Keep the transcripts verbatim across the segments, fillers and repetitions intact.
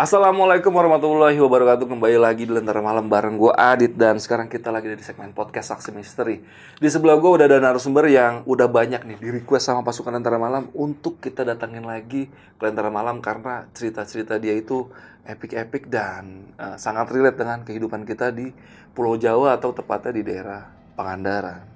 Assalamualaikum warahmatullahi wabarakatuh. Kembali lagi di Lentera Malam bareng gue Adit. Dan sekarang kita lagi dari segmen podcast Saksi Misteri. Di sebelah gue udah ada narasumber yang udah banyak nih di request sama pasukan Lentera Malam untuk kita datangin lagi ke Lentera Malam, karena cerita-cerita dia itu epic-epic dan uh, sangat relate dengan kehidupan kita di Pulau Jawa, atau tepatnya di daerah Pangandaran.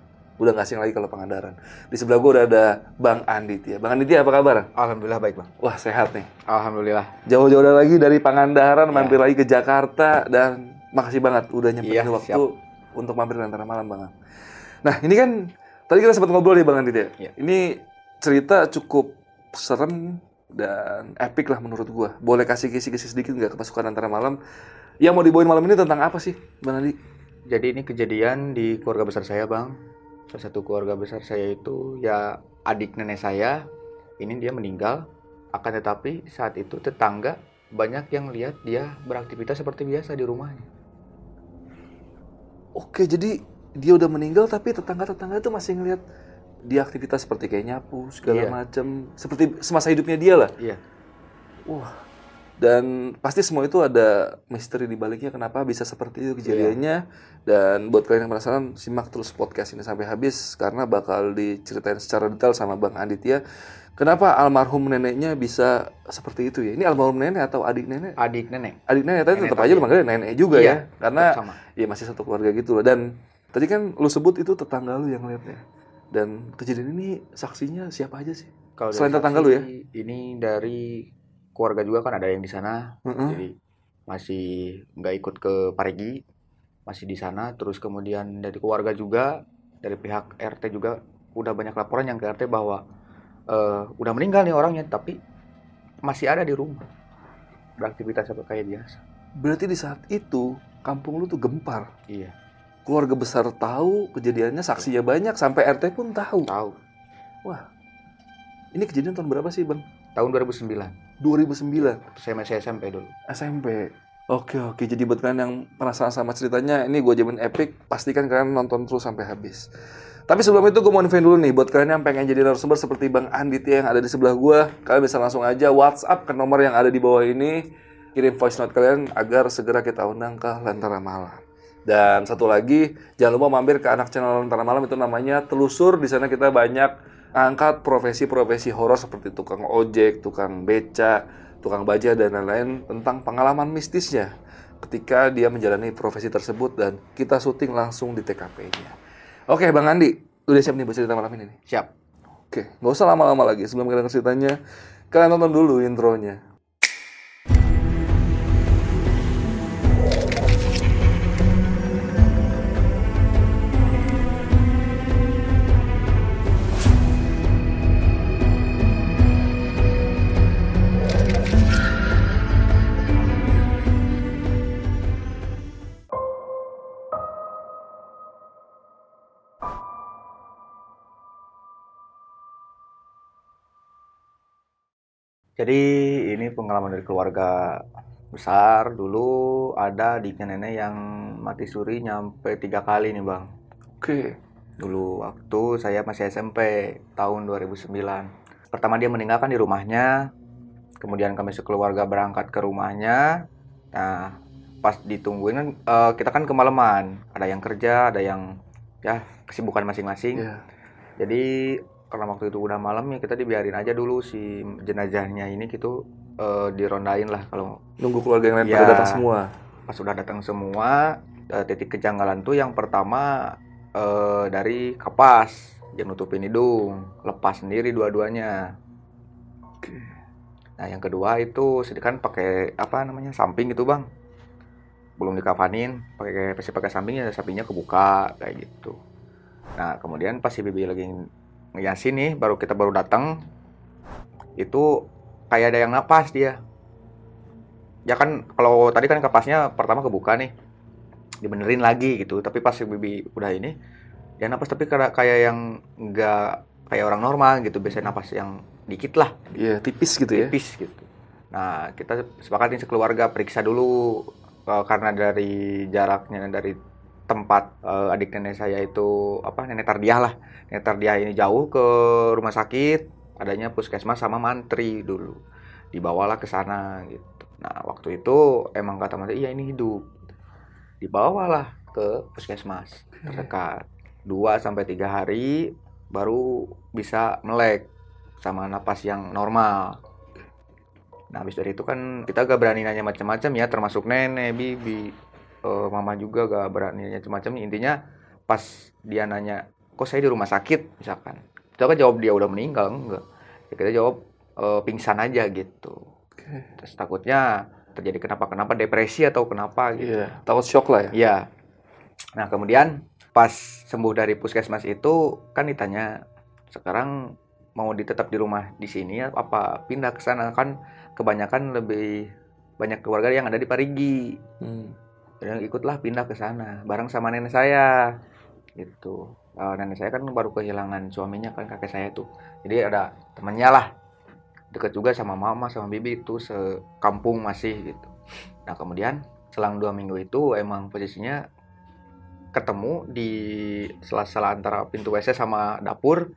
Udah gak asing lagi kalau Pangandaran. Di sebelah gue udah ada Bang Anditya. Bang Anditya, apa kabar? Alhamdulillah baik, Bang. Wah, sehat nih. Alhamdulillah. Jauh-jauh lagi dari Pangandaran, ya. Mampir lagi ke Jakarta. Dan makasih banget udah nyempetin ya, waktu siap. Untuk mampir Lentera Malam, Bang. Nah, ini kan tadi kita sempat ngobrol nih, Bang Anditya ya. Ini cerita cukup serem dan epic lah menurut gue. Boleh kasih kisi-kisi sedikit gak ke pasukan Lentera Malam? Yang mau dibawain malam ini tentang apa sih, Bang Andi? Jadi ini kejadian di keluarga besar saya, Bang. Salah satu keluarga besar saya itu, ya adik nenek saya, ini dia meninggal. Akan tetapi saat itu tetangga banyak yang lihat dia beraktivitas seperti biasa di rumahnya. Oke, jadi dia udah meninggal tapi tetangga-tetangga itu masih ngelihat dia aktivitas seperti kayak nyapu, segala iya. macam. Seperti semasa hidupnya dia lah. Iya. Wah. Dan pasti semua itu ada misteri di baliknya, kenapa bisa seperti itu kejadiannya. Yeah. Dan buat kalian yang penasaran, simak terus podcast ini sampai habis, karena bakal diceritain secara detail sama Bang Anditya kenapa almarhum neneknya bisa seperti itu ya. Ini almarhum nenek atau adik nenek? Adik nenek. Adik nenek, tapi tetap aja lu manggilnya nenek juga yeah, ya. Karena ya masih satu keluarga gitu loh. Dan tadi kan lu sebut itu tetangga lu yang liatnya. Dan kejadian ini saksinya siapa aja sih? Kalo selain tetangga lu ya? Ini dari keluarga juga kan ada yang di sana, mm-hmm. jadi masih nggak ikut ke Parigi, masih di sana. Terus kemudian dari keluarga juga, dari pihak R T juga udah banyak laporan yang ke R T bahwa uh, udah meninggal nih orangnya, tapi masih ada di rumah, beraktivitas seperti kayak biasa. Berarti di saat itu kampung lu tuh gempar. Iya. Keluarga besar tahu kejadiannya, saksinya iya. banyak, sampai R T pun tahu. Tahu. Wah, ini kejadian tahun berapa sih, Bang? Tahun dua ribu sembilan Saya masih S M P dulu. S M P. Oke, oke. Jadi buat kalian yang penasaran sama ceritanya, ini gue jamin epic. Pastikan kalian nonton terus sampai habis. Tapi sebelum itu gue mau infoin dulu nih, buat kalian yang pengen jadi narasumber seperti Bang Anditya yang ada di sebelah gue, kalian bisa langsung aja WhatsApp ke nomor yang ada di bawah ini. Kirim voice note kalian agar segera kita undang ke Lentera Malam. Dan satu lagi, jangan lupa mampir ke anak channel Lentera Malam, itu namanya Telusur. Di sana kita banyak angkat profesi-profesi horor seperti tukang ojek, tukang beca, tukang baja, dan lain-lain, tentang pengalaman mistisnya ketika dia menjalani profesi tersebut, dan kita syuting langsung di T K P-nya. Oke, Bang Andi, udah siap nih buat cerita malam ini nih? Siap. Oke, nggak usah lama-lama lagi. Sebelum kalian denger ceritanya, kalian nonton dulu intronya. Jadi ini pengalaman dari keluarga besar. Dulu ada adiknya nenek yang mati suri nyampe tiga kali nih, Bang. Oke. Dulu waktu saya masih S M P tahun dua ribu sembilan. Pertama dia meninggalkan di rumahnya. Kemudian kami sekeluarga berangkat ke rumahnya. Nah, pas ditungguin uh, kita kan kemalaman. Ada yang kerja, ada yang ya kesibukan masing-masing. Yeah. Jadi karena waktu itu udah malam ya, kita dibiarin aja dulu si jenazahnya ini gitu uh, dirondain lah, kalau nunggu keluarga yang lain ya, pada datang semua. Pas udah datang semua, uh, titik kejanggalan tuh yang pertama uh, dari kapas yang nutupin hidung, lepas sendiri dua-duanya. Oke. Nah, yang kedua itu sedikit pakai apa namanya samping gitu, Bang. Belum dikafanin, pakai pasti pakai samping ya, sampingnya kebuka kayak gitu. Nah, kemudian pas si bibi lagi ngeyasin nih, baru kita baru datang itu kayak ada yang napas dia. Ya kan kalau tadi kan kapasnya pertama kebuka nih, dibenerin lagi gitu, tapi pas bibi udah ini dia napas, tapi kayak yang nggak kayak orang normal gitu, biasanya napas yang dikit lah. Iya, tipis gitu ya. Tipis gitu. Nah, kita sepakatin sekeluarga periksa dulu karena dari jaraknya dari tempat uh, adik nenek saya itu apa nenek Tardiah lah nenek Tardiah ini jauh ke rumah sakit, adanya puskesmas sama mantri dulu, dibawalah ke sana gitu. Nah waktu itu emang kata mata iya ini hidup, dibawalah ke puskesmas terdekat dua sampai tiga hari baru bisa melek sama napas yang normal. Nah habis dari itu kan kita gak berani nanya macam-macam ya, termasuk nenek, bibi, uh, mama juga gak berani nanya macam-macam. Intinya pas dia nanya kok saya di rumah sakit misalkan, kita kan jawab dia udah meninggal enggak ya, kita jawab e, pingsan aja gitu. Terus takutnya terjadi kenapa-kenapa, depresi atau kenapa gitu. Yeah, takut shock lah ya. Iya. Nah kemudian pas sembuh dari puskesmas itu kan ditanya sekarang mau ditetap di rumah di sini apa pindah ke sana, kan kebanyakan lebih banyak keluarga yang ada di Parigi. Hmm. Dan ikutlah pindah ke sana bareng sama nenek saya gitu. Uh, nenek saya kan baru kehilangan suaminya kan, kakek saya tuh. Jadi ada temannya lah, dekat juga sama mama sama bibi itu sekampung masih gitu. Nah kemudian selang dua minggu itu emang posisinya ketemu di sela-sela antara pintu W C sama dapur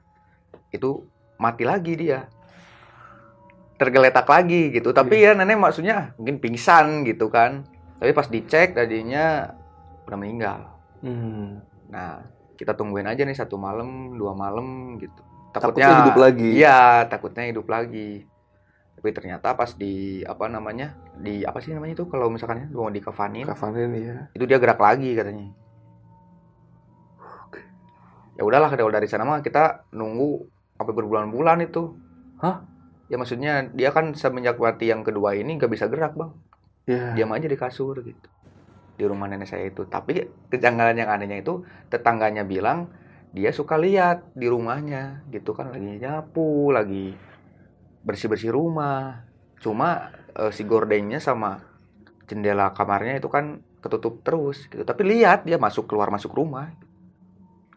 itu mati lagi dia, tergeletak lagi gitu. Tapi ya nenek maksudnya mungkin pingsan gitu kan, tapi pas dicek tadinya udah meninggal. Hmm. Nah kita tungguin aja nih satu malam dua malam gitu, takutnya, takutnya hidup lagi. Iya takutnya hidup lagi, tapi ternyata pas di apa namanya di apa sih namanya itu kalau misalkan mau di kafanin, kafanin ya, itu dia gerak lagi katanya. Ya udahlah kalau dari sana mah kita nunggu sampai berbulan-bulan itu. Hah? Ya maksudnya dia kan semenjak mati yang kedua ini gak bisa gerak bang. Yeah. Diam aja di kasur gitu. Di rumah nenek saya itu. Tapi kejanggalan yang anehnya itu tetangganya bilang dia suka lihat di rumahnya gitu kan, lagi nyapu, lagi bersih-bersih rumah. Cuma eh, si gordennya sama jendela kamarnya itu kan ketutup terus gitu. Tapi lihat dia masuk keluar masuk rumah.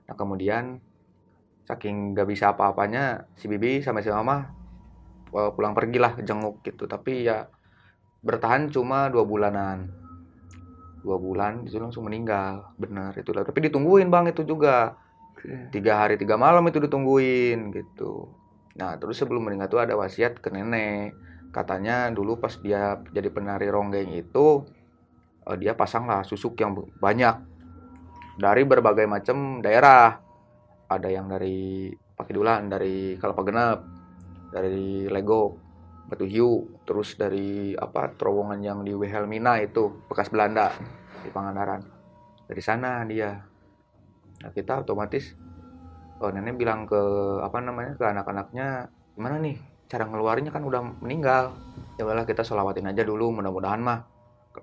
Nah, kemudian saking gak bisa apa-apanya si bibi sama si mama pulang pergilah jenguk gitu. Tapi ya bertahan cuma dua bulanan, dua bulan itu langsung meninggal bener itu. Tapi ditungguin bang itu juga tiga hari tiga malam itu ditungguin gitu. Nah terus sebelum meninggal tuh ada wasiat ke nenek, katanya dulu pas dia jadi penari ronggeng itu dia pasanglah susuk yang banyak dari berbagai macam daerah. Ada yang dari Pakidulan, dari Kelapa Genep, dari Lego, Batu Hiu, terus dari apa terowongan yang di Wilhelmina itu bekas Belanda di Pangandaran. Dari sana dia. Nah, kita otomatis oh, nenek bilang ke apa namanya ke anak-anaknya, gimana nih cara ngeluarinnya kan udah meninggal. Ya udahlah kita sholawatin aja dulu, mudah-mudahan mah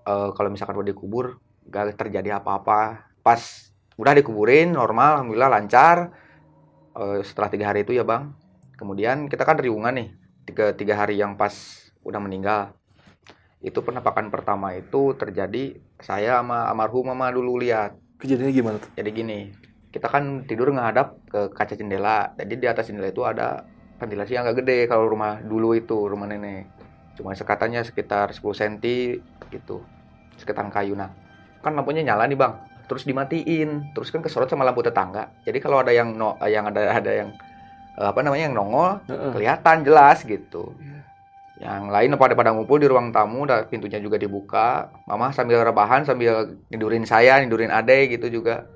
e, kalau misalkan udah dikubur gak terjadi apa-apa. Pas udah dikuburin normal, alhamdulillah lancar. E, setelah tiga hari itu ya bang, kemudian kita kan riungan nih tiga tiga hari yang pas udah meninggal itu. Penampakan pertama itu terjadi saya sama almarhum mama dulu lihat. Kejadiannya gimana tuh? Jadi gini, kita kan tidur ngehadap ke kaca jendela, jadi di atas jendela itu ada ventilasi yang agak gede kalau rumah dulu itu rumah nenek, cuma sekatannya sekitar sepuluh sentimeter gitu, sekatan kayu. Nah kan lampunya nyala nih bang, terus dimatiin, terus kan kesorot sama lampu tetangga. Jadi kalau ada yang no, yang ada ada yang apa namanya yang nongol, uh-uh. kelihatan jelas gitu. Yeah. Yang lain pada pada ngumpul di ruang tamu, pintunya juga dibuka. Mama sambil rebahan sambil nidurin saya, nidurin Ade gitu juga.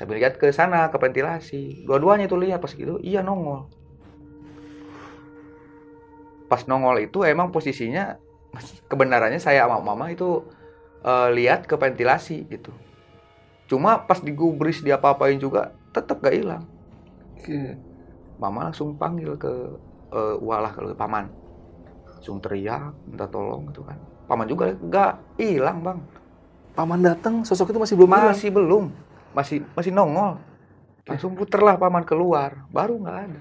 Sambil lihat ke sana ke ventilasi. Dua-duanya itu lihat pas gitu, iya nongol. Pas nongol itu emang posisinya kebenarannya saya sama mama itu uh, lihat ke ventilasi gitu. Cuma pas digubris dia apa-apain juga tetap gak hilang. Yeah. Mama langsung panggil ke uh, walah kalau ke paman. Langsung teriak minta tolong gitu kan. Paman juga gak hilang, Bang. Paman datang, sosok itu masih belum masih hilang. belum. Masih masih nongol. Langsung puterlah paman keluar, baru gak ada.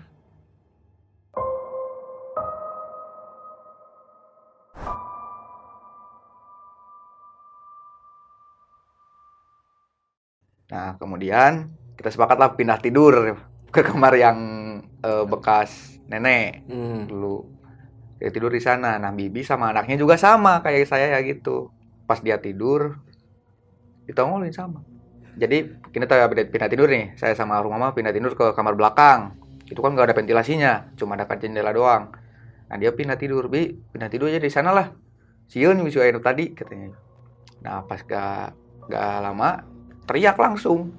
Nah, kemudian kita sepakatlah pindah tidur ke kamar yang e, bekas nenek. Hmm. Dulu dia tidur di sana. Nah, bibi sama anaknya juga sama kayak saya ya gitu. Pas dia tidur ditongolin sama. Jadi kita pindah tidur nih. Saya sama rumah mama pindah tidur ke kamar belakang. Itu kan nggak ada ventilasinya, cuma ada kaca jendela doang. Nah, dia pindah tidur, Bi, pindah tidur aja di sanalah. Siun misu anu tadi katanya. Nah pas gak, gak lama teriak langsung.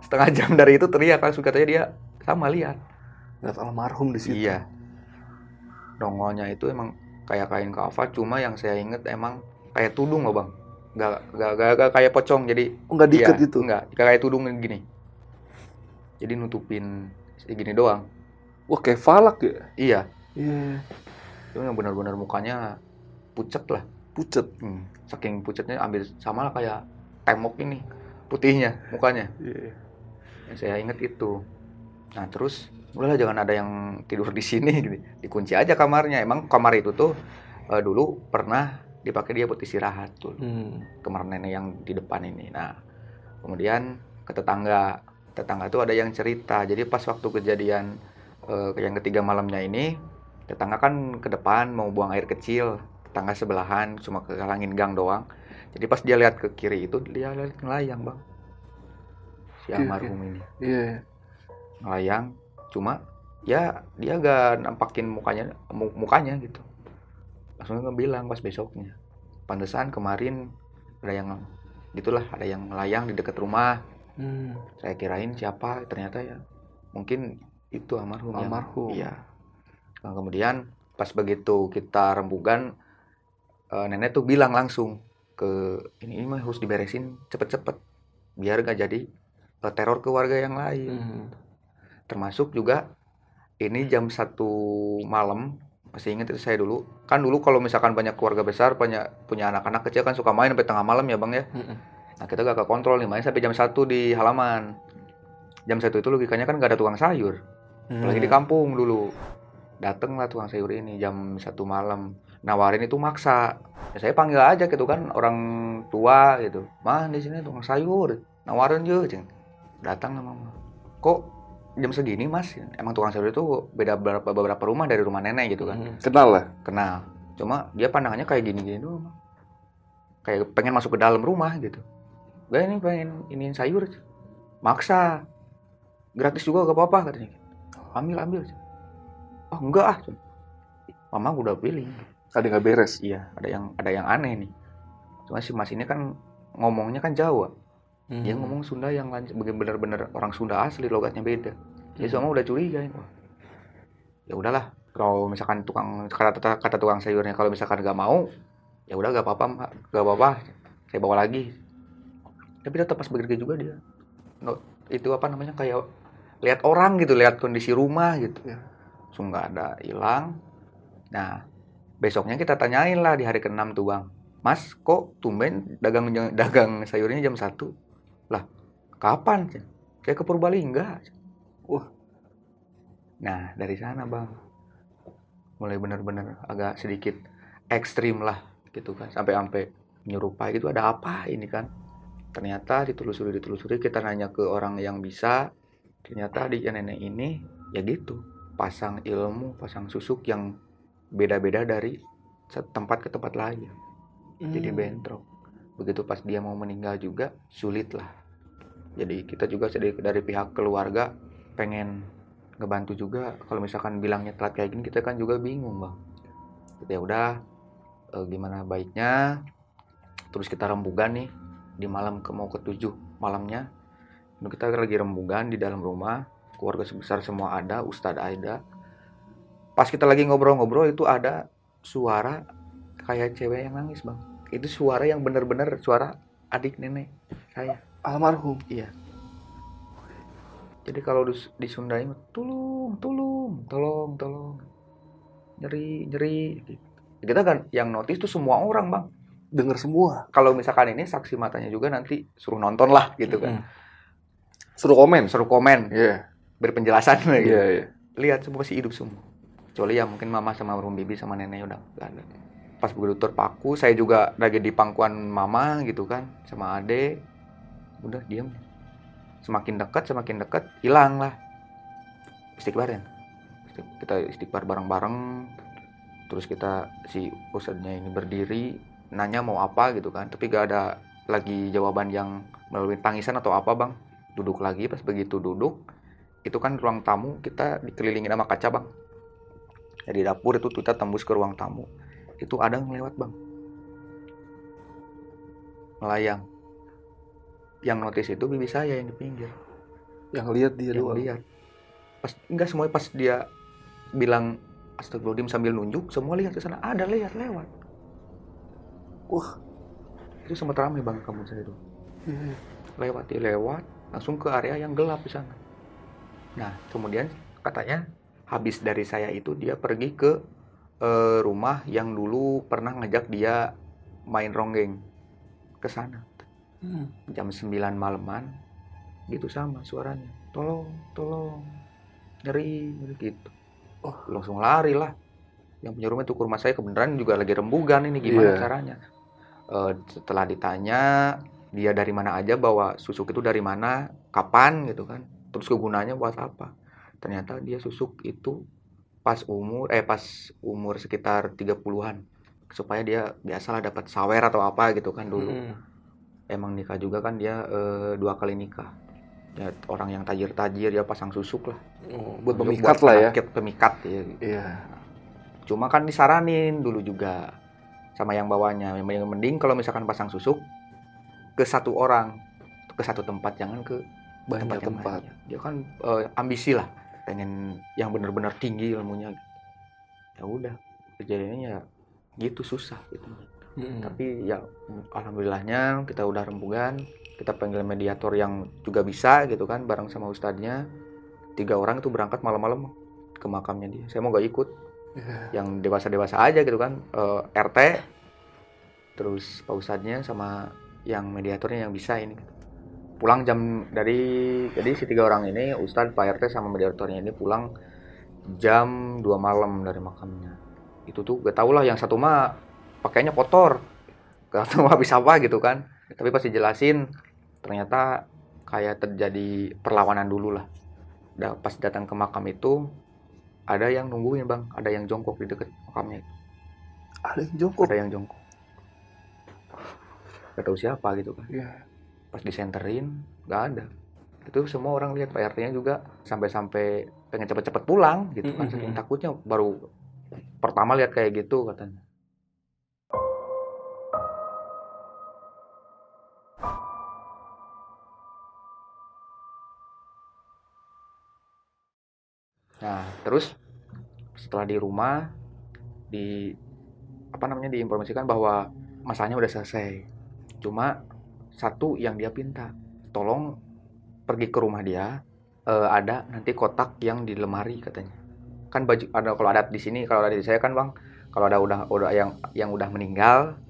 Setengah jam dari itu teriak langsung katanya dia sama lihat. Lihat almarhum di situ. Iya. Dongolnya itu emang kayak kain kafan, cuma yang saya inget emang kayak tudung loh bang. Gak, gak, gak, gak kayak pocong jadi. Oh gak diikat ya, itu? Enggak, kayak tudung gini. Jadi nutupin segini doang. Wah kayak falak ya? Iya. Iya. Itu yang benar-benar mukanya pucet lah. Pucet? Hmm. Saking pucetnya ambil sama lah kayak temok ini. Putihnya, mukanya. Iya. Yeah. Saya ingat itu. Nah terus, udahlah jangan ada yang tidur di sini. Gitu. Dikunci aja kamarnya. Emang kamar itu tuh uh, dulu pernah dipakai dia buat istirahat tuh. Hmm. Kamar nenek yang di depan ini. Nah, kemudian ke tetangga. Tetangga tuh ada yang cerita. Jadi pas waktu kejadian uh, yang ketiga malamnya ini, tetangga kan ke depan mau buang air kecil. Tangga sebelahan, cuma ke kalangin gang doang. Jadi pas dia lihat ke kiri itu, dia lihat ngelayang bang. Si almarhum ini. Iya. Yeah. Ngelayang, cuma ya dia gak nampakin mukanya, mukanya gitu. Langsung ngebilang pas besoknya. Pantesan kemarin ada yang gitulah, ada yang ngelayang di dekat rumah. Hmm. Saya kirain siapa, ternyata ya mungkin itu almarhum. Almarhum. Iya. Nah, kemudian pas begitu kita rembugan, nenek tuh bilang langsung ke ini, ini mah harus diberesin cepet-cepet biar gak jadi teror ke warga yang lain. Hmm. Termasuk juga ini jam satu malam, masih ingat itu saya dulu. Kan dulu kalau misalkan banyak keluarga besar, punya punya anak-anak kecil kan suka main sampai tengah malam ya bang ya. Hmm. Nah kita gak kekontrol nih, main sampai jam satu di halaman. Jam satu itu logikanya kan gak ada tukang sayur. Hmm. Apalagi di kampung dulu. Datanglah tukang sayur ini jam satu malam. Nawarin itu maksa. Ya, saya panggil aja gitu kan orang tua gitu. Mah di sini tukang sayur, nawarin yeuh. Datang lah mama. Kok jam segini mas? Emang tukang sayur itu beda beberapa, beberapa rumah dari rumah nenek gitu kan. Kenal lah? Kenal. Cuma dia pandangannya kayak gini-gini doang. Kayak pengen masuk ke dalam rumah gitu. Gak ini pengen iniin sayur. Maksa. Gratis juga gak apa-apa katanya. Ambil, ambil. Oh enggak ah. Mama udah pilih. Ada nggak beres? Iya, ada yang ada yang aneh nih. Cuma si mas ini kan ngomongnya kan Jawa, hmm. dia ngomong Sunda yang lancar, benar-benar orang Sunda asli, logatnya beda. Jadi hmm. semua udah curiga. Ya udahlah, kalau misalkan tukang kata kata tukang sayurnya kalau misalkan nggak mau, ya udah nggak apa-apa, nggak apa-apa, saya bawa lagi. Tapi tetap pas begitu juga dia, no, itu apa namanya kayak lihat orang gitu, lihat kondisi rumah gitu, ya. Langsung nggak ada hilang. Nah. Besoknya kita tanyain lah di hari keenam tuh bang. Mas kok tumben dagang dagang sayurnya jam satu? Lah kapan? Saya ke Purbalingga. Wah. Nah dari sana bang. Mulai benar-benar agak sedikit ekstrim lah gitu kan. Sampai-sampai menyerupai gitu ada apa ini kan. Ternyata ditelusuri-ditelusuri kita nanya ke orang yang bisa. Ternyata di nenek ini ya gitu. Pasang ilmu, pasang susuk yang beda-beda dari tempat ke tempat lain, hmm. jadi bentrok. Begitu pas dia mau meninggal juga sulit lah. Jadi kita juga dari pihak keluarga pengen ngebantu juga. Kalau misalkan bilangnya telat kayak gini, kita kan juga bingung bang. Kita ya udah e, gimana baiknya. Terus kita rembugan nih di malam ke mau ketujuh malamnya. Kita lagi rembugan di dalam rumah, keluarga sebesar semua ada, Ustadz ada. Pas kita lagi ngobrol-ngobrol itu ada suara kayak cewek yang nangis bang. Itu suara yang benar-benar suara adik nenek saya. Almarhum. Iya. Jadi kalau di Sunda itu tulung, tulung, tolong, tolong, nyeri, nyeri. Kita kan yang notice itu semua orang bang. Dengar semua. Kalau misalkan ini saksi matanya juga nanti suruh nonton lah gitu kan. Hmm. Suruh komen, suruh komen. Iya. Yeah. Berpenjelasan gitu. Iya, yeah, yeah. Lihat semua masih hidup semua. Kecuali ya mungkin mama sama rum bibi sama nenek udah gak ada. Pas begitu terpaku, saya juga lagi di pangkuan mama gitu kan, sama ade. Udah diam. Semakin dekat, semakin dekat, hilang lah. Istighfar ya. Kita istighfar bareng-bareng. Terus kita si ustadznya ini berdiri, nanya mau apa gitu kan. Tapi gak ada lagi jawaban yang melalui tangisan atau apa bang. Duduk lagi, pas begitu duduk, itu kan ruang tamu kita dikelilingin sama kaca bang. Dari dapur itu kita tembus ke ruang tamu. Itu ada yang lewat bang. melayang. Yang notis itu bibi saya yang di pinggir. Yang lihat dia yang doang. Lihat. Pas enggak semuanya pas dia bilang astagfirullahaladzim sambil nunjuk, semua lihat ke sana. Ada lihat lewat. Wah. Itu sempat ramai banget kampung saya itu. Hmm. Lewat lewat langsung ke area yang gelap di sana. Nah, kemudian katanya habis dari saya itu dia pergi ke uh, rumah yang dulu pernah ngajak dia main ronggeng ke sana. Hmm. jam sembilan malaman gitu sama suaranya. Tolong, tolong. Nyeri gitu. Oh, langsung lari lah. Yang punya rumah itu ke rumah saya kebenaran juga lagi rembugan ini gimana yeah. caranya. Uh, setelah ditanya dia dari mana aja bawa susuk itu dari mana, kapan gitu kan. Terus kegunaannya buat apa? Ternyata dia susuk itu pas umur eh pas umur sekitar tiga puluhan supaya dia biasalah dapat sawer atau apa gitu kan dulu. Hmm. Emang nikah juga kan dia e, dua kali nikah. Ya, orang yang tajir-tajir dia pasang susuk lah. Oh, buat pemikat buat lah ya. Pemikat ya. Gitu. Yeah. Cuma kan disaranin dulu juga sama yang bawahnya. Memang yang mending kalau misalkan pasang susuk ke satu orang, ke satu tempat, jangan ke banyak tempat. tempat. Dia kan uh, ambisi lah, pengen yang benar-benar tinggi ilmunya. Ya udah, kejadiannya ya gitu susah gitu. Hmm. Tapi ya alhamdulillahnya kita udah rembugan, kita panggil mediator yang juga bisa gitu kan, bareng sama ustadznya. Tiga orang itu berangkat malam-malam ke makamnya dia. Saya mau gak ikut. Yeah. Yang dewasa-dewasa aja gitu kan, uh, R T, terus pak ustadznya sama yang mediatornya yang bisa ini. Pulang jam dari, jadi si tiga orang ini, ustadz, Pak R T, sama mediatornya ini pulang jam dua malam dari makamnya. Itu tuh gak tau lah, yang satu mah pakainya kotor, gak tau habis apa gitu kan. Tapi pas dijelasin, ternyata kayak terjadi perlawanan dulu lah. Pas datang ke makam itu, ada yang nungguin bang, ada yang jongkok di deket makamnya itu. Ada yang jongkok? Ada yang jongkok. Gak tau siapa gitu kan. Iya. Yeah. Pas disenterin, nggak ada. Itu semua orang lihat, Pak R T-nya juga sampai-sampai pengen cepet-cepet pulang gitu kan, saking takutnya baru pertama lihat kayak gitu katanya. Nah, terus setelah di rumah di apa namanya diinformasikan bahwa masalahnya udah selesai. Cuma satu yang dia pinta, tolong pergi ke rumah dia, e, ada nanti kotak yang di lemari katanya. Kan baju ada kalau ada di sini, kalau ada di saya kan bang, kalau ada udah udah yang yang udah meninggal,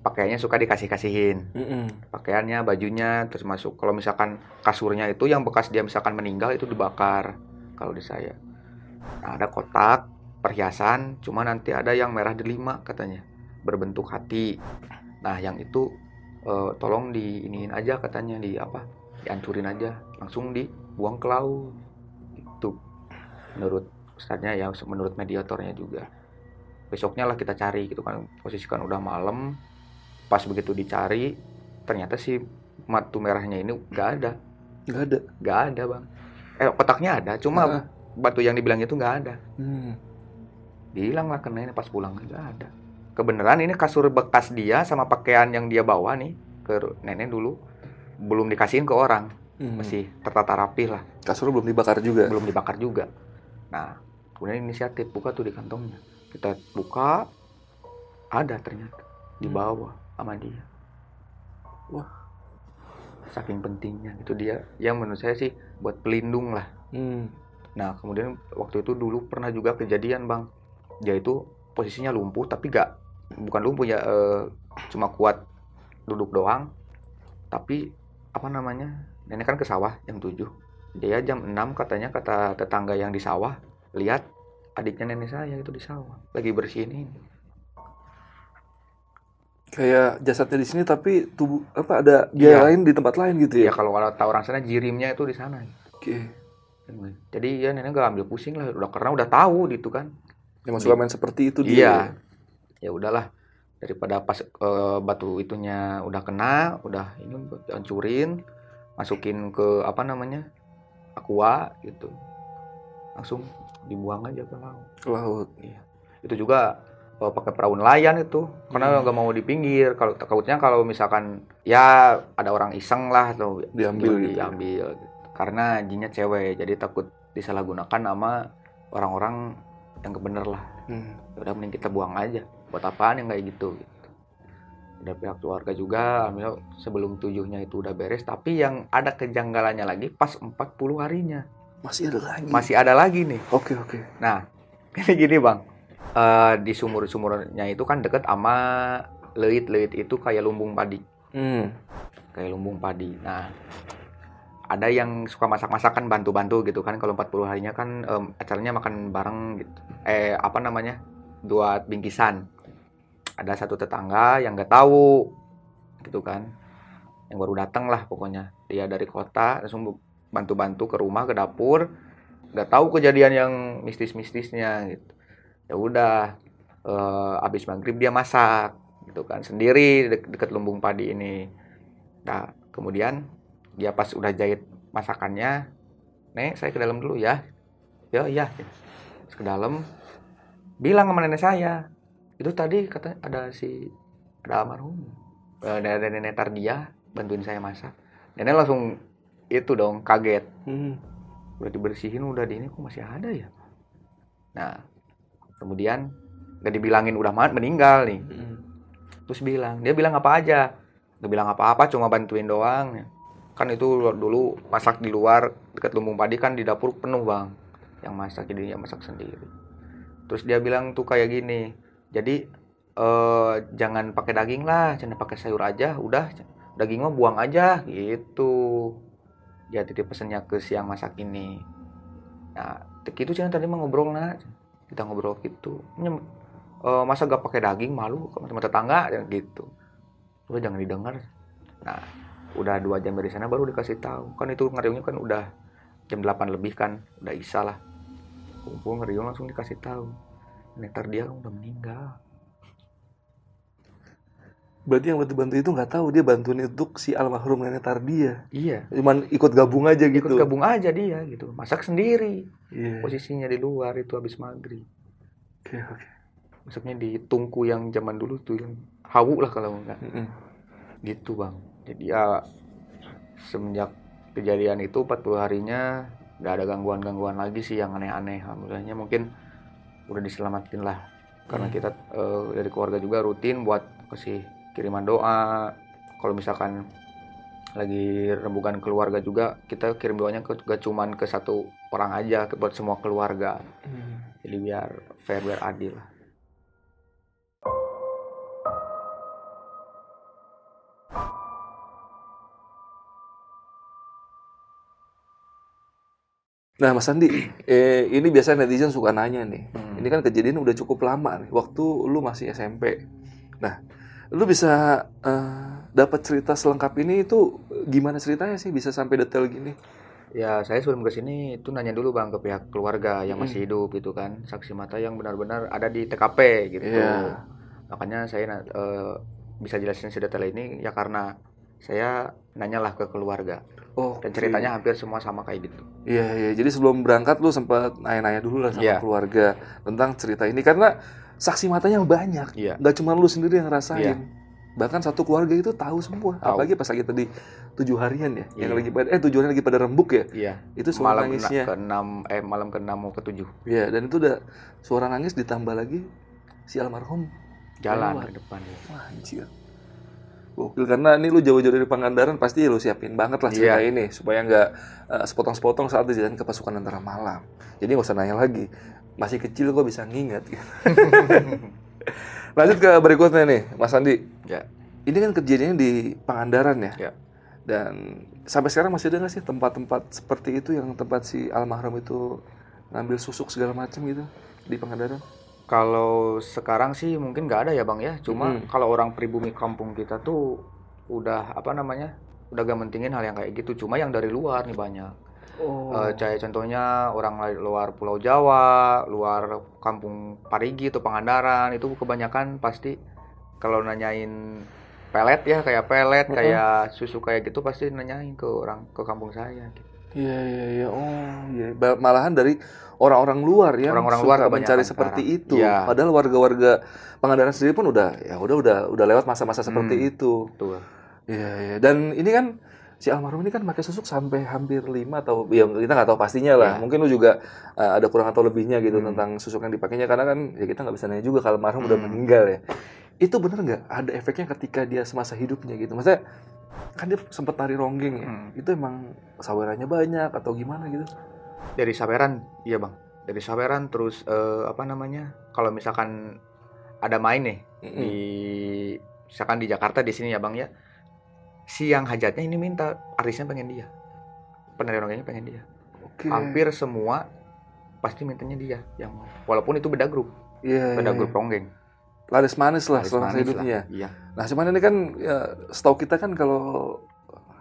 pakaiannya suka dikasih-kasihin, mm-hmm. pakaiannya, bajunya, terus masuk. Kalau misalkan kasurnya itu yang bekas dia misalkan meninggal itu dibakar, kalau di saya. Nah, ada kotak perhiasan, cuma nanti ada yang merah delima katanya, berbentuk hati. Nah, yang itu Uh, tolong diiniin aja katanya, di apa dihancurin aja, langsung dibuang ke laut itu menurut ustadznya ya, menurut mediatornya juga. Besoknya lah kita cari gitu kan, posisikan udah malam. Pas begitu dicari ternyata si matu merahnya ini nggak ada nggak ada nggak ada bang, eh kotaknya ada cuma nah. batu yang dibilang itu nggak ada. hmm. Dihilang lah karena ini pas pulang nggak ada. Kebenaran ini kasur bekas dia sama pakaian yang dia bawa nih ke nenek dulu belum dikasihin ke orang. hmm. Masih tertata rapih lah, kasur belum dibakar juga belum dibakar juga nah kemudian inisiatif buka tuh di kantongnya, kita buka ada ternyata di bawah hmm. sama dia. Wah, saking pentingnya itu dia yang menurut saya sih buat pelindung lah. hmm. Nah kemudian waktu itu dulu pernah juga kejadian bang, dia itu posisinya lumpuh tapi gak bukan lumpuh ya, e, cuma kuat duduk doang. Tapi apa namanya, nenek kan ke sawah jam tujuh, dia jam enam katanya, kata tetangga yang di sawah, lihat adiknya nenek saya itu di sawah lagi bersihin ini, kayak jasadnya di sini tapi tubuh apa ada dia ya. lain di tempat lain gitu ya, ya kalau tahu orang sana jirimnya itu di sana. Oke. Okay. Jadi ya nenek gak ambil pusing lah, udah karena udah tahu gitu kan. Yang suka main seperti itu dia. Iya. Ya udahlah, daripada pas e, batu itunya udah kena, udah ini hancurin, masukin ke apa namanya aqua gitu, langsung dibuang aja ke laut. Laut. Iya. Itu juga kalau pakai perahu nelayan itu, karena nggak hmm. mau di pinggir. Kalau takutnya kalau misalkan ya ada orang iseng lah atau diambil, gitu, diambil. Ya. Karena jinnya cewek, jadi takut disalahgunakan sama orang-orang yang kebener lah. Hmm. Udah mending kita buang aja. Buat apaan yang kayak gitu? Gitu. Ada pihak keluarga juga, alhamdulillah sebelum tujuhnya itu udah beres, tapi yang ada kejanggalannya lagi pas empat puluh harinya. Masih ada lagi? Masih ada lagi nih. Oke, oke. Nah, gini-gini bang, uh, di sumur-sumurnya itu kan deket sama leuit-leuit itu kayak lumbung padi. Hmm. Kayak lumbung padi. Nah, ada yang suka masak-masakan bantu-bantu gitu kan, kalau empat puluh harinya kan um, acaranya makan bareng gitu. Eh, apa namanya? Buat bingkisan. Ada satu tetangga yang nggak tahu gitu kan, yang baru datang lah pokoknya, dia dari kota langsung bantu-bantu ke rumah, ke dapur, nggak tahu kejadian yang mistis-mistisnya gitu. Ya udah, eh, abis maghrib dia masak gitu kan sendiri de- dekat lumbung padi ini. Nah kemudian dia pas udah jahit masakannya, "Nek, saya ke dalam dulu ya." "Ya, iya." Terus ke dalam, bilang sama nenek saya, "Itu tadi katanya ada si ada almarhum, ada nenek Tardia bantuin saya masak." Nenek langsung itu dong kaget. Hmm. Udah dibersihin, udah di ini, kok masih ada ya. Nah kemudian nggak dibilangin udah meninggal nih. Hmm. Terus bilang, dia bilang apa aja? Nggak bilang apa-apa, cuma bantuin doang. Kan itu dulu masak di luar dekat lumbung padi kan, di dapur penuh bang, yang masak, jadi dia masak sendiri. Terus dia bilang tuh kayak gini. Jadi eh, jangan pakai daging lah, jangan pakai sayur aja, udah daging mah buang aja gitu. Dia titip pesannya ke siang masak ini. Nah, itu jangan tadi mah ngobrol nah, kita ngobrol gitu. E, masa gak pakai daging, malu sama tetangga gitu. Udah jangan didengar. Nah, udah dua jam dari sana baru dikasih tahu. Kan itu ngeriungnya kan udah jam delapan lebih kan, udah isya lah. Kumpul ngeriung langsung dikasih tahu. Netar dia udah meninggal. Berarti yang bantu-bantu itu nggak tahu dia bantuin untuk si almarhum nenek Tardia. Iya. Cuman ikut gabung aja gitu. Ikut gabung aja dia gitu. Masak sendiri. Yeah. Posisinya di luar itu habis maghrib. Oke okay, oke. Okay. Masaknya di tungku yang zaman dulu tuh, yang hawu lah kalau enggak. Mm-hmm. Gitu bang. Jadi ya semenjak kejadian itu empat puluh harinya nggak ada gangguan-gangguan lagi sih yang aneh-aneh. Alhamdulillahnya mungkin udah diselamatin lah. Karena kita uh, dari keluarga juga rutin buat kasih kiriman doa. Kalau misalkan lagi rembukan keluarga juga, kita kirim doanya ke, gak cuman ke satu orang aja, buat semua keluarga. hmm. Jadi biar fair, biar adil lah. Nah Mas Andi, eh, ini biasanya netizen suka nanya nih, hmm. ini kan kejadian udah cukup lama nih, waktu lu masih S M P. Nah, lu bisa uh, dapat cerita selengkap ini itu gimana ceritanya sih bisa sampai detail gini? Ya saya sebelum kesini itu nanya dulu bang ke pihak keluarga yang masih hmm. hidup gitu kan, saksi mata yang benar-benar ada di T K P gitu. Yeah. Makanya saya uh, bisa jelasin sedetail ini ya karena saya nanyalah ke keluarga. Oh, dan ceritanya okay. hampir semua sama kayak gitu. Iya, iya. Jadi sebelum berangkat lu sempat nanya-nanya dulu lah sama yeah. keluarga tentang cerita ini. Karena saksi matanya banyak. Yeah. Gak cuma lu sendiri yang ngerasain. Yeah. Bahkan satu keluarga itu tahu semua. Tau. Apalagi pas lagi tadi tujuh harian ya. Yeah. Yang lagi pada, eh tujuh harian lagi pada rembuk ya. Iya. Yeah. Itu suara malam nangisnya. Ke enam, eh, malam ke enam mau ke tujuh. Iya, yeah, dan itu udah suara nangis ditambah lagi si almarhum jalan keluar. Ke depan. Ya. Wah, anjir. Gokil, karena ini lu jauh-jauh dari Pangandaran, pasti lu siapin banget lah cerita yeah. ini. Supaya nggak uh, sepotong-sepotong saat di jalan ke pasukan antara malam. Jadi nggak usah nanya lagi. Masih kecil kok bisa ngingat. Gitu. Lanjut ke berikutnya nih, Mas Andi. Yeah. Ini kan kejadiannya di Pangandaran ya? Yeah. Dan sampai sekarang masih ada nggak sih tempat-tempat seperti itu yang tempat si almarhum itu ngambil susuk segala macam gitu di Pangandaran? Kalau sekarang sih mungkin nggak ada ya bang ya, cuma hmm. kalau orang pribumi kampung kita tuh udah apa namanya, udah gak mentingin hal yang kayak gitu. Cuma yang dari luar nih banyak. Oh. E, kayak contohnya orang luar Pulau Jawa, luar kampung Parigi atau Pangandaran itu kebanyakan pasti kalau nanyain pelet ya, kayak pelet, uh-huh. kayak susu kayak gitu pasti nanyain ke orang ke kampung saya. Gitu. Iya iya iya. Oh iya. Malahan dari orang-orang luar ya. Orang-orang luar mencari seperti sekarang. Itu. Ya. Padahal warga-warga Pangandaran sendiri pun udah ya udah udah udah lewat masa-masa seperti hmm. itu. Betul. Iya iya. Dan ini kan si almarhum ini kan pakai susuk sampai hampir lima atau ya kita nggak tahu pastinya lah. Ya. Mungkin lu juga uh, ada kurang atau lebihnya gitu hmm. tentang susuk yang dipakainya, karena kan ya kita nggak bisa nanya juga kalau almarhum hmm. udah meninggal ya. Itu benar nggak ada efeknya ketika dia semasa hidupnya gitu? Maksudnya kan dia sempat tari ronggeng ya. Hmm. Itu emang sawerannya banyak atau gimana gitu? Dari saweran, iya bang. Dari saweran terus uh, apa namanya? Kalau misalkan ada main nih hmm. di misalkan di Jakarta di sini ya bang ya. Si yang hajatnya ini minta, artisnya pengen dia, penari ronggengnya pengen dia. Okay. Hampir semua pasti mintanya dia yang mau. Walaupun itu beda grup, yeah, beda yeah, grup yeah. ronggeng. Laris manis lah selama hidupnya. Iya. Nah cuman ini kan ya, setahu kita kan kalau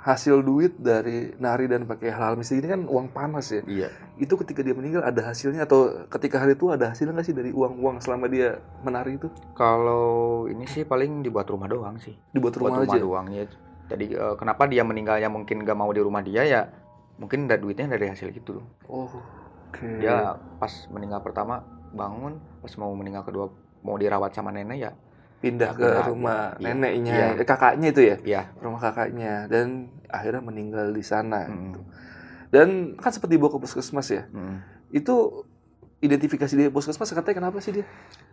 hasil duit dari nari dan pakai hal-hal mistik ini kan uang panas ya. Iya. Itu ketika dia meninggal ada hasilnya, atau ketika hari tua ada hasilnya nggak sih dari uang-uang selama dia menari itu? Kalau ini sih paling dibuat rumah doang sih. Dibuat rumah, rumah doang ya. Jadi uh, kenapa dia meninggalnya mungkin gak mau di rumah dia ya, mungkin dari duitnya dari hasil gitu loh. Oh, okay. Dia pas meninggal pertama bangun, pas mau meninggal kedua mau dirawat sama nenek ya pindah ke rumah ya. neneknya, ya. kakaknya itu ya, ya. rumah kakaknya, dan akhirnya meninggal di sana. Hmm. Gitu. Dan kan seperti dibawa ke puskesmas ya, hmm. itu identifikasi dia puskesmas katanya kenapa sih dia?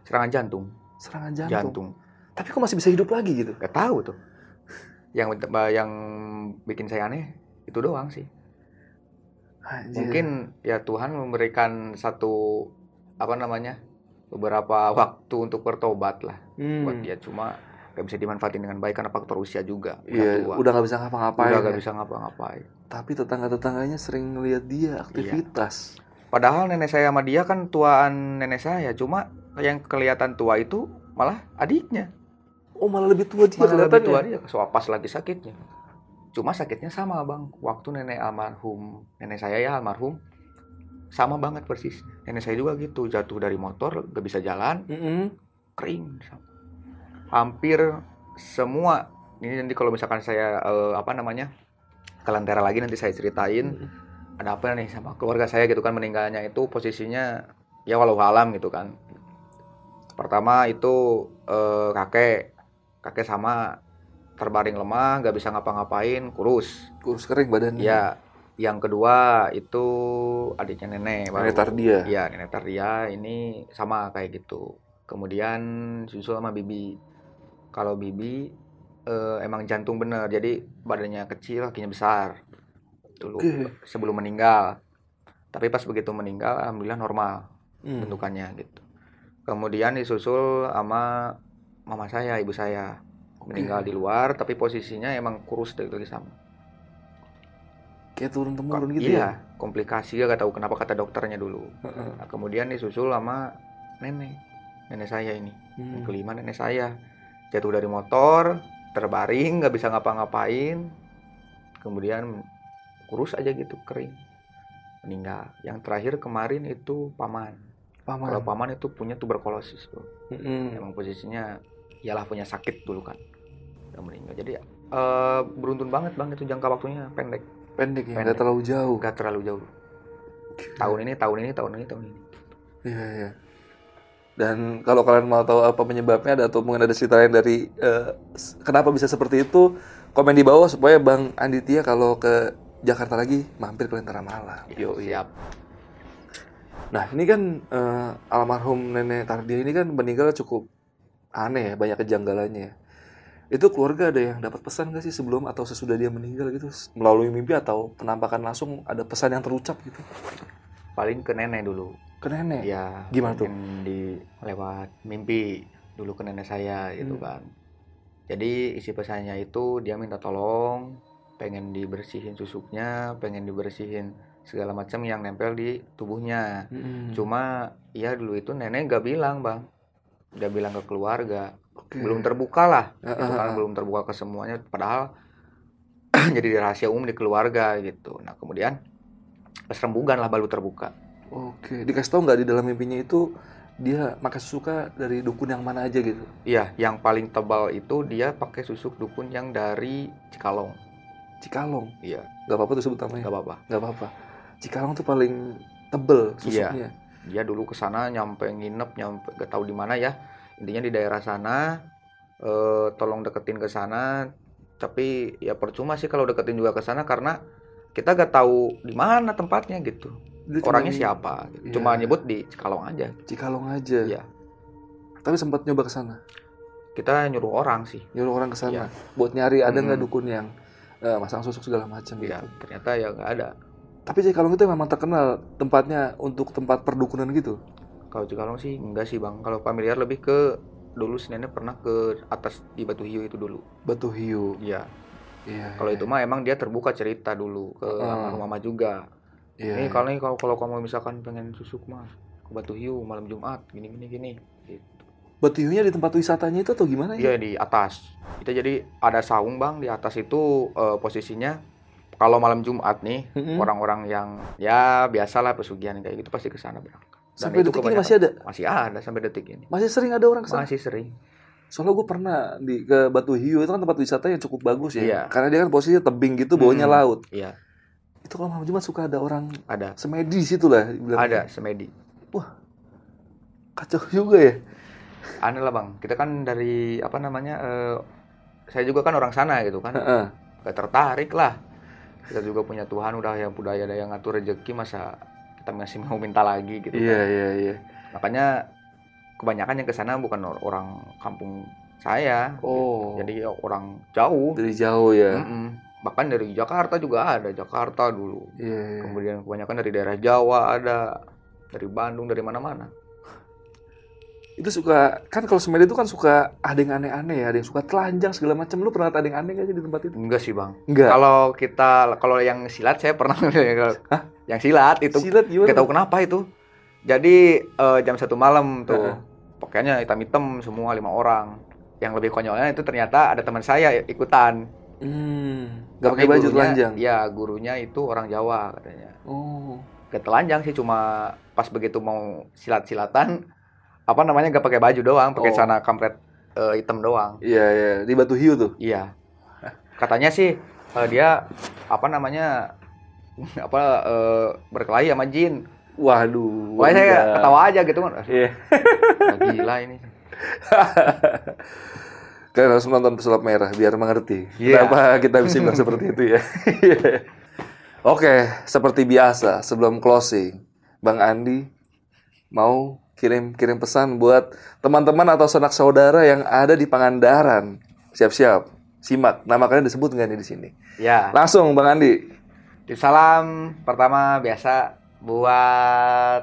Serangan jantung. Serangan jantung. jantung. Tapi kok masih bisa hidup lagi gitu? Gak tahu tuh. Yang yang bikin saya aneh itu doang sih. Anjir. Mungkin ya Tuhan memberikan satu apa namanya beberapa waktu untuk bertobat lah hmm. buat dia, cuma nggak bisa dimanfaatin dengan baik karena faktor usia juga. Iya. Udah nggak bisa ngapa-ngapain. Udah nggak ya. bisa ngapa-ngapain. Tapi tetangga-tetangganya sering ngelihat dia aktivitas. Iya. Padahal nenek saya sama dia kan tuaan nenek saya, cuma yang kelihatan tua itu malah adiknya. Oh malah lebih tua dia malah lebih tua dia, so pas lagi sakitnya. Cuma sakitnya sama bang, waktu nenek almarhum, nenek saya ya almarhum, sama banget persis. Nenek saya juga gitu, jatuh dari motor, gak bisa jalan, mm-hmm. kering. Hampir semua, ini nanti kalau misalkan saya, eh, apa namanya, ke Lentera lagi nanti saya ceritain, mm-hmm. ada apa nih sama keluarga saya gitu kan, meninggalnya itu posisinya, ya walau alam gitu kan. Pertama itu eh, kakek, kakek sama terbaring lemah, nggak bisa ngapa-ngapain, kurus. Kurus kering badannya. Ya, yang kedua itu adiknya nenek. Nenek Tardia. Iya, nenek Tardia ini sama kayak gitu. Kemudian susul sama bibi. Kalau bibi eh, emang jantung bener, jadi badannya kecil, kakinya besar. Dulu okay. sebelum meninggal. Tapi pas begitu meninggal, alhamdulillah normal hmm. bentukannya gitu. Kemudian disusul sama mama saya, ibu saya meninggal okay. di luar, tapi posisinya emang kurus dari lagi sama. Kayak turun-temurun gitu iya, ya? Iya, komplikasi gak tahu kenapa kata dokternya dulu. Uh-uh. Nah, kemudian disusul sama nenek, nenek saya ini. Hmm. Kelima nenek saya. Jatuh dari motor, terbaring, gak bisa ngapa-ngapain. Kemudian kurus aja gitu, kering. Meninggal. Yang terakhir kemarin itu paman. Paman. Kalau paman itu punya tuberkulosis. Mm-hmm. Emang posisinya ialah punya sakit dulu kan, udah meninggal. Jadi uh, beruntun banget bang itu jangka waktunya pendek. Pendek ya. Pendek. Gak terlalu jauh. Gak terlalu jauh. Tahun ini, tahun ini, tahun ini, tahun ini. Iya iya. Dan kalau kalian mau tahu apa penyebabnya ada atau mungkin ada cerita lain dari uh, kenapa bisa seperti itu, komen di bawah supaya Bang Anditya kalau ke Jakarta lagi mampir ke Lentera Malam. Ya, yo siap. Nah ini kan uh, almarhum nenek Tardia ini kan meninggal cukup aneh ya, banyak kejanggalannya. Itu keluarga ada yang dapat pesan nggak sih sebelum atau sesudah dia meninggal gitu, melalui mimpi atau penampakan langsung, ada pesan yang terucap gitu? Paling ke nenek dulu. Ke nenek? Ya. Gimana tuh? Di lewat mimpi dulu ke nenek saya gitu hmm. kan. Jadi isi pesannya itu dia minta tolong, pengen dibersihin susuknya, pengen dibersihin segala macam yang nempel di tubuhnya. Hmm. Cuma ya dulu itu nenek nggak bilang bang. Udah bilang ke keluarga, okay. belum terbuka lah, uh, itu kan uh, uh. belum terbuka ke semuanya, padahal jadi rahasia umum di keluarga gitu. Nah kemudian pas rembugan lah baru terbuka. Oke, okay. Dikasih tau nggak di dalam mimpinya itu dia pakai susuka dari dukun yang mana aja gitu? Iya, yang paling tebal itu dia pakai susuk dukun yang dari Cikalong. Cikalong. Iya. Gak apa-apa tuh sebut namanya. Gak apa-apa. Gak apa-apa. Cikalong tuh paling tebel susuknya. Iya. Dia dulu ke sana nyampe nginep, nyampe gak tahu di mana ya. Intinya di daerah sana, e, tolong deketin ke sana. Tapi ya percuma sih kalau deketin juga ke sana karena kita gak tahu di mana tempatnya gitu. Dia orangnya cuma, siapa? Iya. Cuma nyebut di Cikalong aja. Cikalong aja. Iya. Tapi sempat nyoba ke sana. Kita nyuruh orang sih. Nyuruh orang ke sana. Iya. Buat nyari ada nggak hmm. dukun yang uh, masang susuk segala macam iya, gitu. Ternyata ya nggak ada. Tapi Cikalong itu memang terkenal tempatnya untuk tempat perdukunan gitu. Kalau Cikalong sih enggak sih Bang. Kalau familiar lebih ke dulu Senennya pernah ke atas di Batu Hiu itu dulu. Batu Hiu. Iya. Iya. Kalau itu mah emang dia terbuka cerita dulu ke hmm. mama juga. Iya. Ini kalau nih kalau kalau kamu misalkan pengen susuk mah ke Batu Hiu malam Jumat gini-gini gini. Gitu. Batu hiunya di tempat wisatanya itu atau gimana ya? Iya, di atas. Kita jadi ada saung Bang, di atas itu uh, posisinya kalau malam Jumat nih, mm-hmm. orang-orang yang ya biasalah pesugihan kayak gitu pasti ke sana berangkat. Sampai detik ini masih ada? Masih ada sampai detik ini. Masih sering ada orang ke sana? Masih sering. Soalnya gue pernah di ke Batu Hiu, itu kan tempat wisata yang cukup bagus ya. Iya. Karena dia kan posisinya tebing gitu, bawahnya hmm, laut. Iya. Itu kalau malam Jumat suka ada orang ada. Semedi di situ lah. Ada, semedi. Wah. Kacau juga ya. Aneh lah Bang, kita kan dari apa namanya, uh, saya juga kan orang sana gitu kan, uh-uh. gak tertarik lah. Kita juga punya Tuhan udah yang budaya yang ngatur rezeki masa kita masih mau minta lagi gitu. Iya yeah, iya yeah, iya. Yeah. Makanya kebanyakan yang kesana bukan orang kampung saya, oh. gitu. Jadi orang jauh. Dari jauh ya. Mm-mm. Bahkan dari Jakarta juga ada, Jakarta dulu. Yeah, yeah. Kemudian kebanyakan dari daerah Jawa ada, dari Bandung, dari mana-mana. Itu suka kan kalau semedi itu kan suka ada yang aneh-aneh ya, ada yang suka telanjang segala macam. Lu pernah ada yang aneh nggak sih di tempat itu? Enggak sih Bang. Enggak. Kalau kita kalau yang silat saya pernah. Hah? Yang silat itu. Silat gimana? Gak tahu kenapa itu. Jadi uh, jam satu malam tuh uh-huh. pakaiannya hitam-hitam semua lima orang. Yang lebih konyolnya itu ternyata ada teman saya ikutan. Hmm. Gak pakai baju telanjang. Ya gurunya itu orang Jawa katanya. Oh. Gak telanjang sih cuma pas begitu mau silat-silatan. Apa namanya gak pakai baju doang, pakai oh. sana kampret uh, hitam doang. Iya iya, di Batu Hiu tuh. Iya. Katanya sih uh, dia apa namanya apa uh, berkelahi sama jin. Waduh. Wah, saya ketawa aja gitu kan. Iya. Gila ini. Kalian harus nonton Pesulap Merah biar mengerti yeah. kenapa kita bisa bilang seperti itu ya. Oke, okay, seperti biasa sebelum closing, Bang Andi mau kirim-kirim pesan buat teman-teman atau sanak saudara yang ada di Pangandaran. Siap-siap. Simak. Nama kalian disebut nggak nih di sini? Ya. Langsung, Bang Andi. Salam pertama biasa buat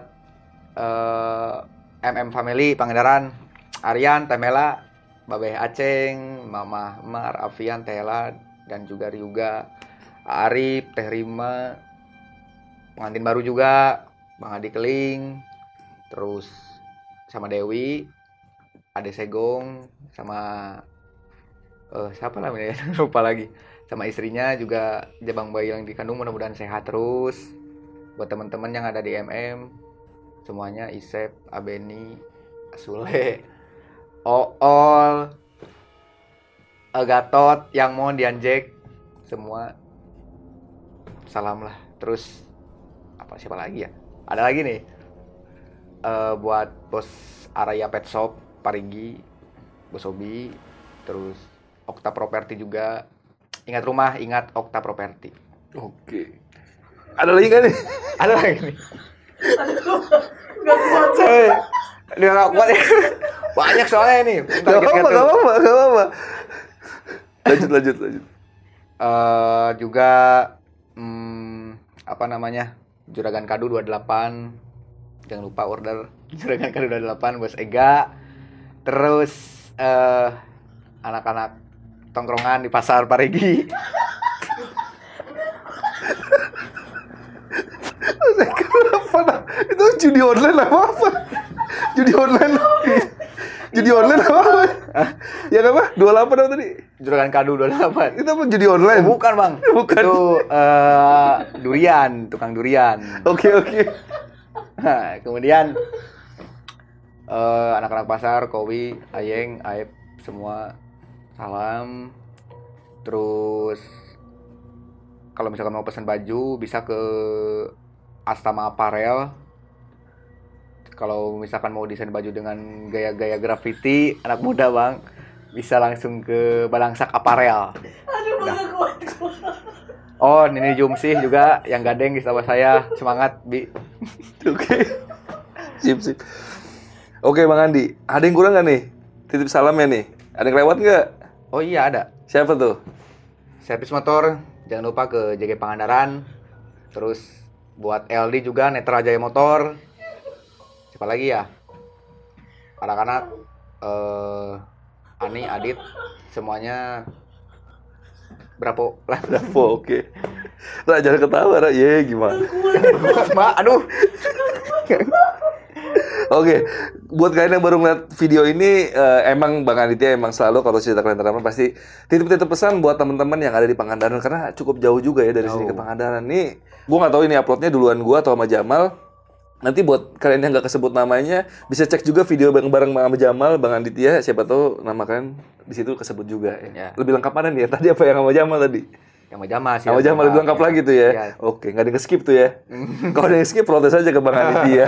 uh, M M Family Pangandaran. Aryan, Temela, Babeh Aceng, Mama Mar, Afian, Tehela, dan juga Ryuga. Arif, Teh Rima, pengantin baru juga, Bang Adi Keling, terus sama Dewi, Ade Segong, sama uh, siapa namanya lupa lagi, sama istrinya juga Jabang bayi yang dikandung mudah-mudahan sehat terus. Buat teman-teman yang ada di M M, semuanya Isep, Abeni, Sule, Ool, Gatot, Yang Mon, Dianjek, semua salam lah. Terus apa siapa lagi ya? Ada lagi nih. Uh, buat Bos Araya Pet Shop, Parigi, Bos Obi, terus Okta Properti juga. Ingat rumah, ingat Okta Properti. Oke. Ada lagi kan nih? Ada lagi nih. Aduh, nggak kuat coy. Nggak kuat ya. Banyak soalnya ini. Gak apa-apa, gak apa-apa, gak apa-apa. Lanjut, lanjut, lanjut. Uh, juga, hmm, apa namanya, Juragan Kadu dua puluh delapan. Jangan lupa order Juragan Kadu delapan Bos Ega. Terus uh, anak-anak tongkrongan di pasar Parigi. Itu judi online apa apa? Judi online. Judi online apa apa? Ya apa? dua puluh delapan apa tadi? Juragan Kadu dua puluh delapan. Itu apa judi online? Oh, bukan, Bang. Bukan. Itu uh, durian, tukang durian. Oke, okay, oke. Okay. Nah, kemudian uh, anak-anak pasar, Kowi, Ayeng, Aib, semua salam. Terus kalau misalkan mau pesan baju bisa ke Astama Aparel. Kalau misalkan mau desain baju dengan gaya-gaya graffiti anak muda, Bang, bisa langsung ke Balangsak Aparel. Aduh, udah kuat. Oh, Nini Jumsih juga yang gandeng di sama saya. Semangat, Bi. Oke. Sip, sip. Oke, Bang Andi. Ada yang kurang nggak nih? Titip salamnya nih. Ada yang lewat nggak? Oh iya, ada. Siapa tuh? Servis motor. Jangan lupa ke J K Pangandaran. Terus buat L D juga, Netra Jaya Motor. Siapa lagi ya? Anak-anak. Eh, Ani, Adit. Semuanya... Bravo lah, bravo, oke. Okay. Lah jangan ketawa, lah. Ye, gimana? Ma, aduh. Oke, okay. Buat kalian yang baru ngeliat video ini, uh, emang Bang Aditya emang selalu kalau cerita kalian teman pasti titip-titip pesan buat teman-teman yang ada di Pangandaran karena cukup jauh juga ya dari oh. sini ke Pangandaran. Nih, gua nggak tahu ini uploadnya duluan gua atau sama Jamal. Nanti buat kalian yang nggak kesebut namanya bisa cek juga video bareng-bareng sama Jamal, Bang Aditya, siapa tahu nama kalian di situ kesebut juga ya. Ya. Lebih lengkap mana nih ya? Tadi apa yang sama Jamal tadi? Yang sama Jamal sih. Sama Jamal lebih lengkap ya. Lagi tuh ya. Ya. Oke, nggak ada yang skip tuh ya. Kalau ada yang skip protes aja ke Bang Aditya.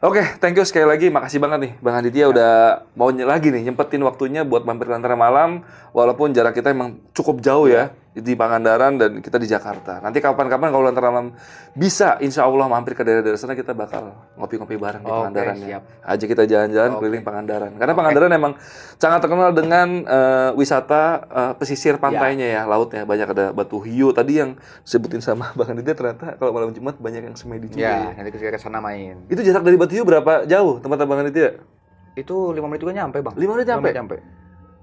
Oke, thank you sekali lagi. Makasih banget nih Bang Aditya ya. Udah mau lagi nih nyempetin waktunya buat mampir Lentera Malam walaupun jarak kita emang cukup jauh ya. Ya. Di Pangandaran dan kita di Jakarta. Nanti kapan-kapan kalau Lentera Malam bisa, insya Allah mampir ke daerah-daerah sana kita bakal ngopi-ngopi bareng di Pangandaran. Okay, ya. Aja kita jalan-jalan okay. keliling Pangandaran. Karena okay. Pangandaran emang sangat terkenal dengan uh, wisata uh, pesisir pantainya ya. Ya, lautnya banyak ada Batu Hiu. Tadi yang sebutin sama Bang Aditya ternyata kalau malam Jumat banyak yang semedi juga. Ya, ya. Nanti kita ke sana main. Itu jarak dari Batu Hiu berapa jauh tempat Bang Aditya? Itu lima menit juga nyampe, Bang. lima menit nyampe. lima menit nyampe.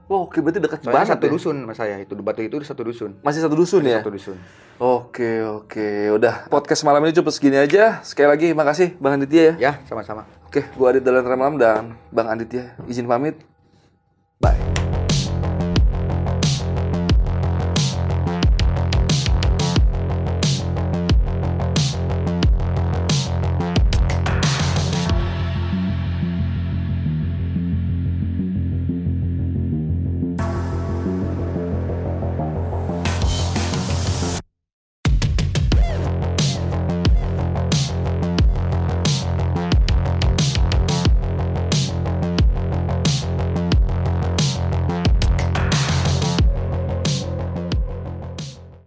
Wow, oke, berarti dekat banget. Satu dusun ya? Mas saya itu Batu itu satu dusun. Masih satu dusun Masih ya? Satu dusun. Oke, oke. Udah, podcast malam ini cukup segini aja. Sekali lagi makasih Bang Aditya ya. Ya, sama-sama. Oke, gua Adit dari Lentera Malam dan Bang Aditya izin pamit. Bye.